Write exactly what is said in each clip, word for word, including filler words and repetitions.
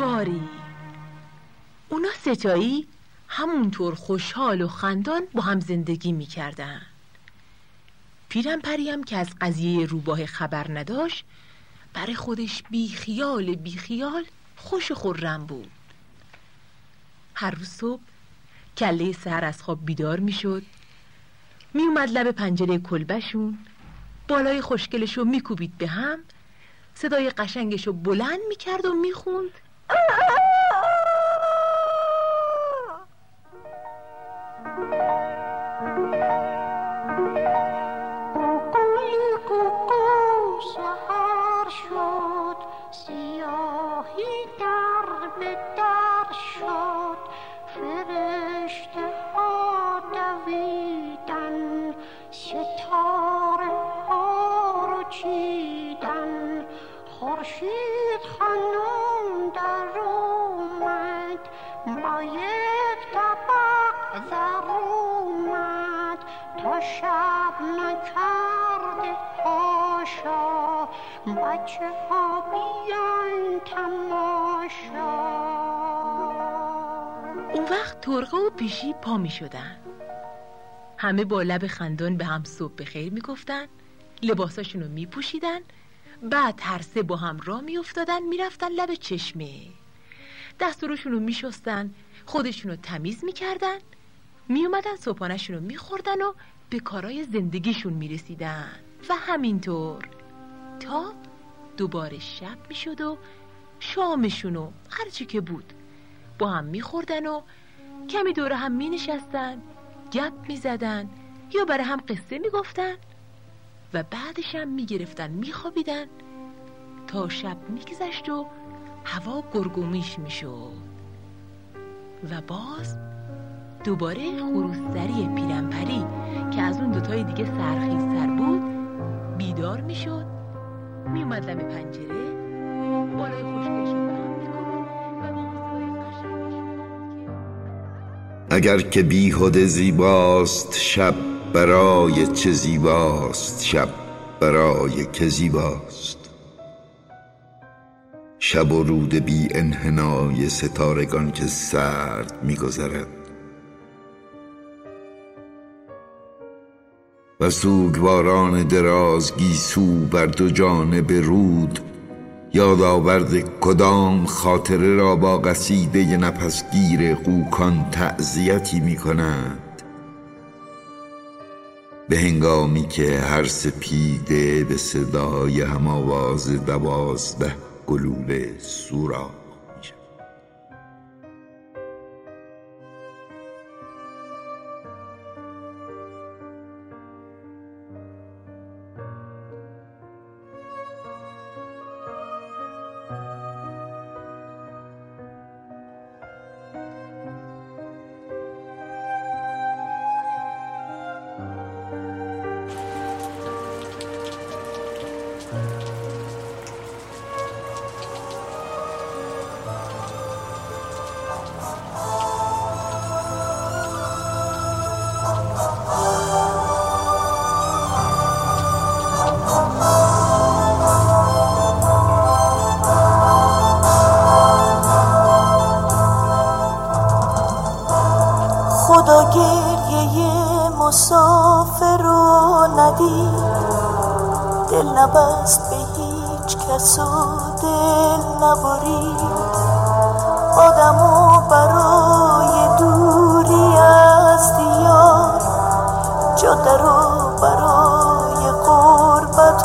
باری. اونا ستایی همونطور خوشحال و خندان با هم زندگی میکردن. پیرنپری هم که از قضیه روباه خبر نداشت، برای خودش بیخیال بیخیال خوش و خرم بود. هر روز صبح کله سحر از خواب بیدار میشد، می اومد لب پنجره کلبشون، بالای خوشگلشو میکوبید به هم، صدای قشنگشو بلند میکرد و میخوند. بچه ها بیان تماشا. اون وقت ترقه و پیشی پا می شدن، همه با لب خندان به هم صبح بخیر می گفتن، لباساشونو می پوشیدن، بعد هر سه با هم را می افتادن، می رفتن لب چشمه، دستورشونو می شستن، خودشونو تمیز می کردن، می اومدن صبحانشونو می خوردن و به کارهای زندگیشون می رسیدن و همینطور تا دوباره شب می شد و شامشون و هرچی که بود با هم می خوردن و کمی دوره هم می نشستن، گپ می زدن یا برای هم قصه می گفتن و بعدش هم می گرفتن می خوابیدن تا شب می گذشت و هوا گرگومیش می شد و باز دوباره خروسری پیرنپری که از اون دوتای دیگه سرخیزتر بود بیدار می شد، می اومد لب پنجره، بالای خوشگلش رو برهم می‌کنه و با صدای قشنگش. اگر که بیهوده زیباست شب برای چه زیباست، شب برای که زیباست. شب و رود بی انحنای ستارگان که سرد می‌گذرد و سوگواران دراز گیسو بر دو جانب رود یادآورد کدام خاطره را با قصیده نفسگیر قوکان تعزیتی می کند. به هنگامی که هر سپیده به صدای هم آواز دوازده گلوله سورا مسافر و ندید، دل نبست به هیچ کس و دل نبرید، آدم و برای دوری از دیار، جاده رو برای قربت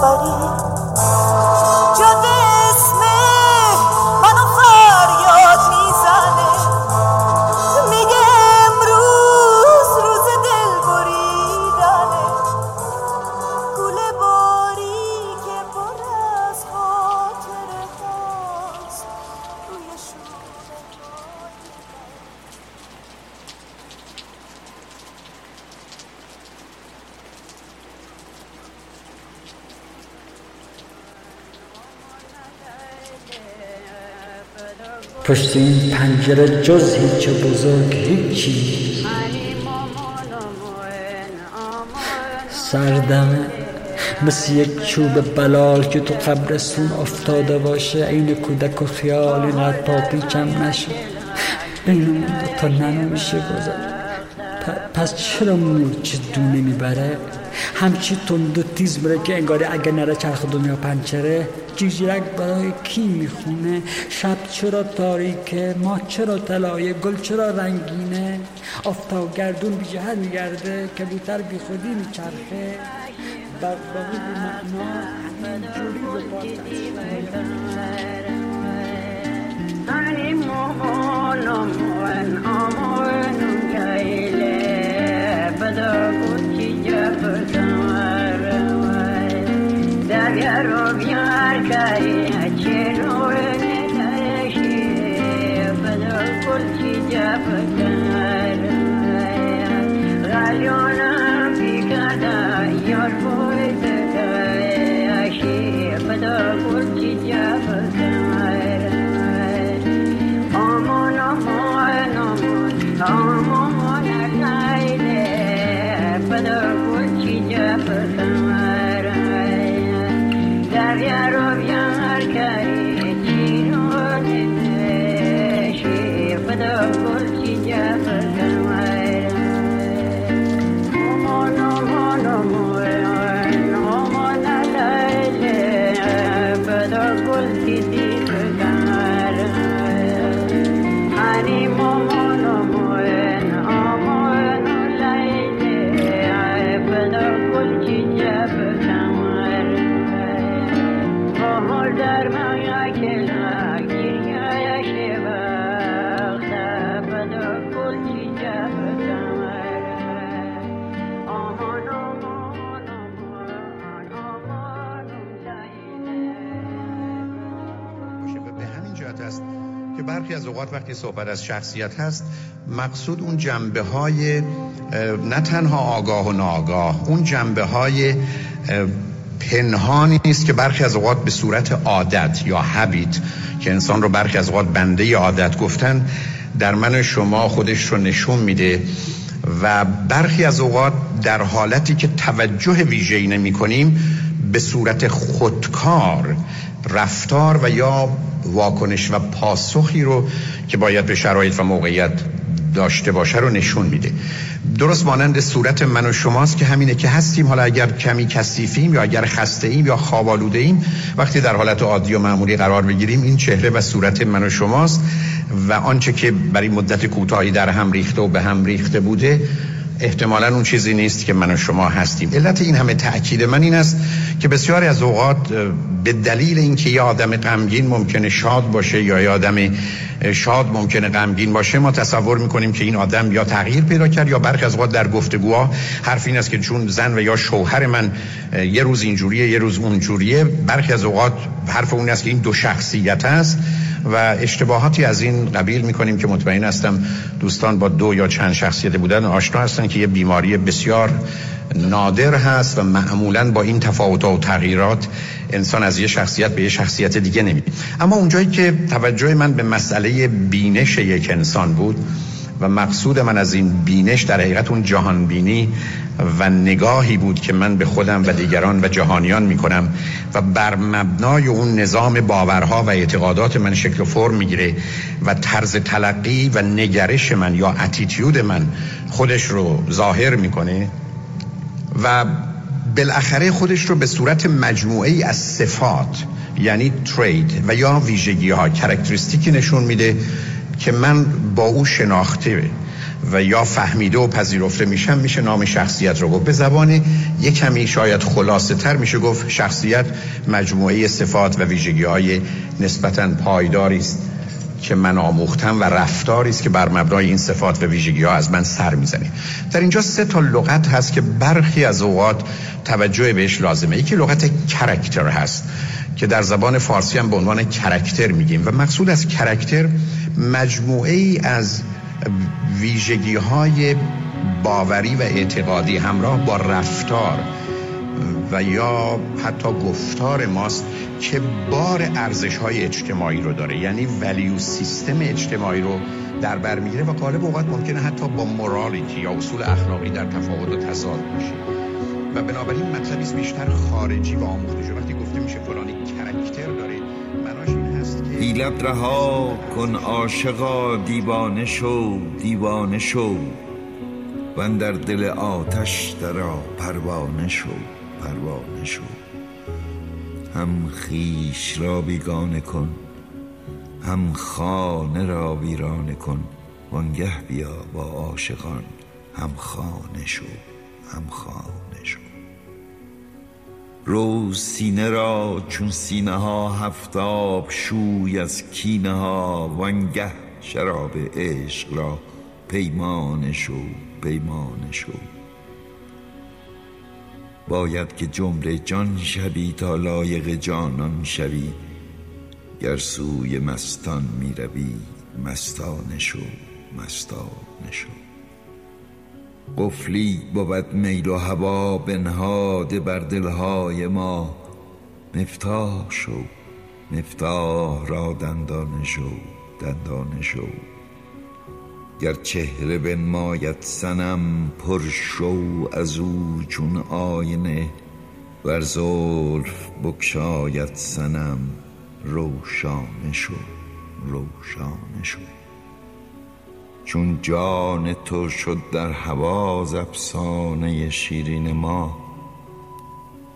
آفرید. پشت این پنجره جز هیچ بزرگ هیچی، سردمه مثل یک چوب بلال که تو قبرستون افتاده باشه، عین کودک و خیال اینقدر پاپی جمع نشه، بینمون تا ننمیشه گذار. پس چرا مورچه دونه میبره؟ همچی تند و تیز بره که انگاره اگه نره چرخ دنیا پنچره. جیجیرک برای کی میخونه؟ شب چرا تاریکه؟ ما چرا طلایه؟ گل چرا رنگینه؟ آفتاب گردون بی جهت میگرده، کبوتر بی خودی میچرخه. بر باقی بی معنا همینجوری به پاس برخی از اوقات وقتی صحبت از شخصیت هست، مقصود اون جنبه های نه تنها آگاه و ناآگاه، اون جنبه های پنهانی نیست که برخی از اوقات به صورت عادت یا هابیت که انسان رو برخی از اوقات بنده عادت گفتن، در من شما خودش رو نشون میده و برخی از اوقات در حالتی که توجه ویژه‌ای نمی‌کنیم به صورت خودکار رفتار و یا واکنش و پاسخی رو که باید به شرایط و موقعیت داشته باشه رو نشون میده. درست مانند صورت من و شماست که همینه که هستیم. حالا اگر کمی کثیفیم یا اگر خسته ایم یا خواب آلوده ایم، وقتی در حالت عادی و معمولی قرار بگیریم، این چهره و صورت من و شماست و آنچه که برای مدت کوتاهی در هم ریخته و به هم ریخته بوده احتمالاً اون چیزی نیست که من و شما هستیم. علت این همه تأکید من این است که بسیاری از اوقات به دلیل اینکه یه آدم غمگین ممکنه شاد باشه یا یه آدم شاد ممکنه غمگین باشه، ما تصور می‌کنیم که این آدم یا تغییر پیدا کرد یا برخی از اوقات در گفتگوها حرف این است که چون زن و یا شوهر من یه روز اینجوریه یه روز اونجوریه، برخی از اوقات حرف اون است که این دو شخصیت است و اشتباهاتی از این قبیل می‌کنیم که مطمئن هستم دوستان با دو یا چند شخصیت بودن آشنا هستن که یه بیماری بسیار نادر هست و معمولاً با این تفاوت‌ها و تغییرات انسان از یه شخصیت به یه شخصیت دیگه نمی‌ره. اما اونجایی که توجه من به مسئله بینش یک انسان بود و مقصود من از این بینش در حقیقت اون جهان بینی و نگاهی بود که من به خودم و دیگران و جهانیان میکنم و بر مبنای اون نظام باورها و اعتقادات من شکل و فرم میگیره و طرز تلقی و نگرش من یا اتیتیود من خودش رو ظاهر میکنه و بالاخره خودش رو به صورت مجموعه‌ای از صفات، یعنی ترید و یا ویژگی ها، کرکتریستیکی نشون میده که من با او شناخته و یا فهمیده و پذیرفته میشم، میشه نام شخصیت رو گفت. به زبان یک کمی شاید خلاصه تر میشه گفت شخصیت مجموعه صفات و ویژگی های نسبتاً پایداری است که من آموختم و رفتاری است که بر مبنای این صفات و ویژگی ها از من سر میزنه. در اینجا سه تا لغت هست که برخی از اوقات توجه بهش لازمه. یکی لغت کاراکتر هست که در زبان فارسی هم به عنوان کاراکتر میگیم و مقصود از کاراکتر مجموعه ای از ویژگی های باوری و اعتقادی همراه با رفتار و یا حتی گفتار ماست که بار ارزش های اجتماعی رو داره، یعنی ولیو سیستم اجتماعی رو در بر میگیره و غالب اوقات ممکنه حتی با مورالیتی یا اصول اخلاقی در تفاوت و تضاد باشه. و بنابراین مطلبی بیشتر خارجی و آموخته شده. وقتی گفته میشه فلانی کاراکتر داره، معناش این هست که ایلت رها کن عاشقا دیوانه شو دیوانه شو و اندر دل آتش درا پروانه شو پروانه شو. هم خیش را بیگانه کن، هم خانه را ویرانه کن، وانگه بیا با عاشقان هم خانه شو هم خانه شو. رو سینه را چون سینه ها هفتاب شوی از کینه ها، وانگه شراب عشق را پیمانه شو پیمانه شو. باید که جمله جان شوی تا لایق جانان شوی، گر سوی مستان می روی مستانه شو مستانه شو. قفلی بود میل و هوا بنهاده بر دلهای ما، مفتاح شو مفتاح را دندانه شو دندانه شو. گر چهره بنماید صنم پر شو از او چون آینه، ور زلف بگشاید صنم روشانه شو روشانه شو. چون جان تو شد در هوا ز افسانه شیرین ما،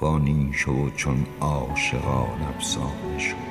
فانی شو چون عاشقان افسانه شو.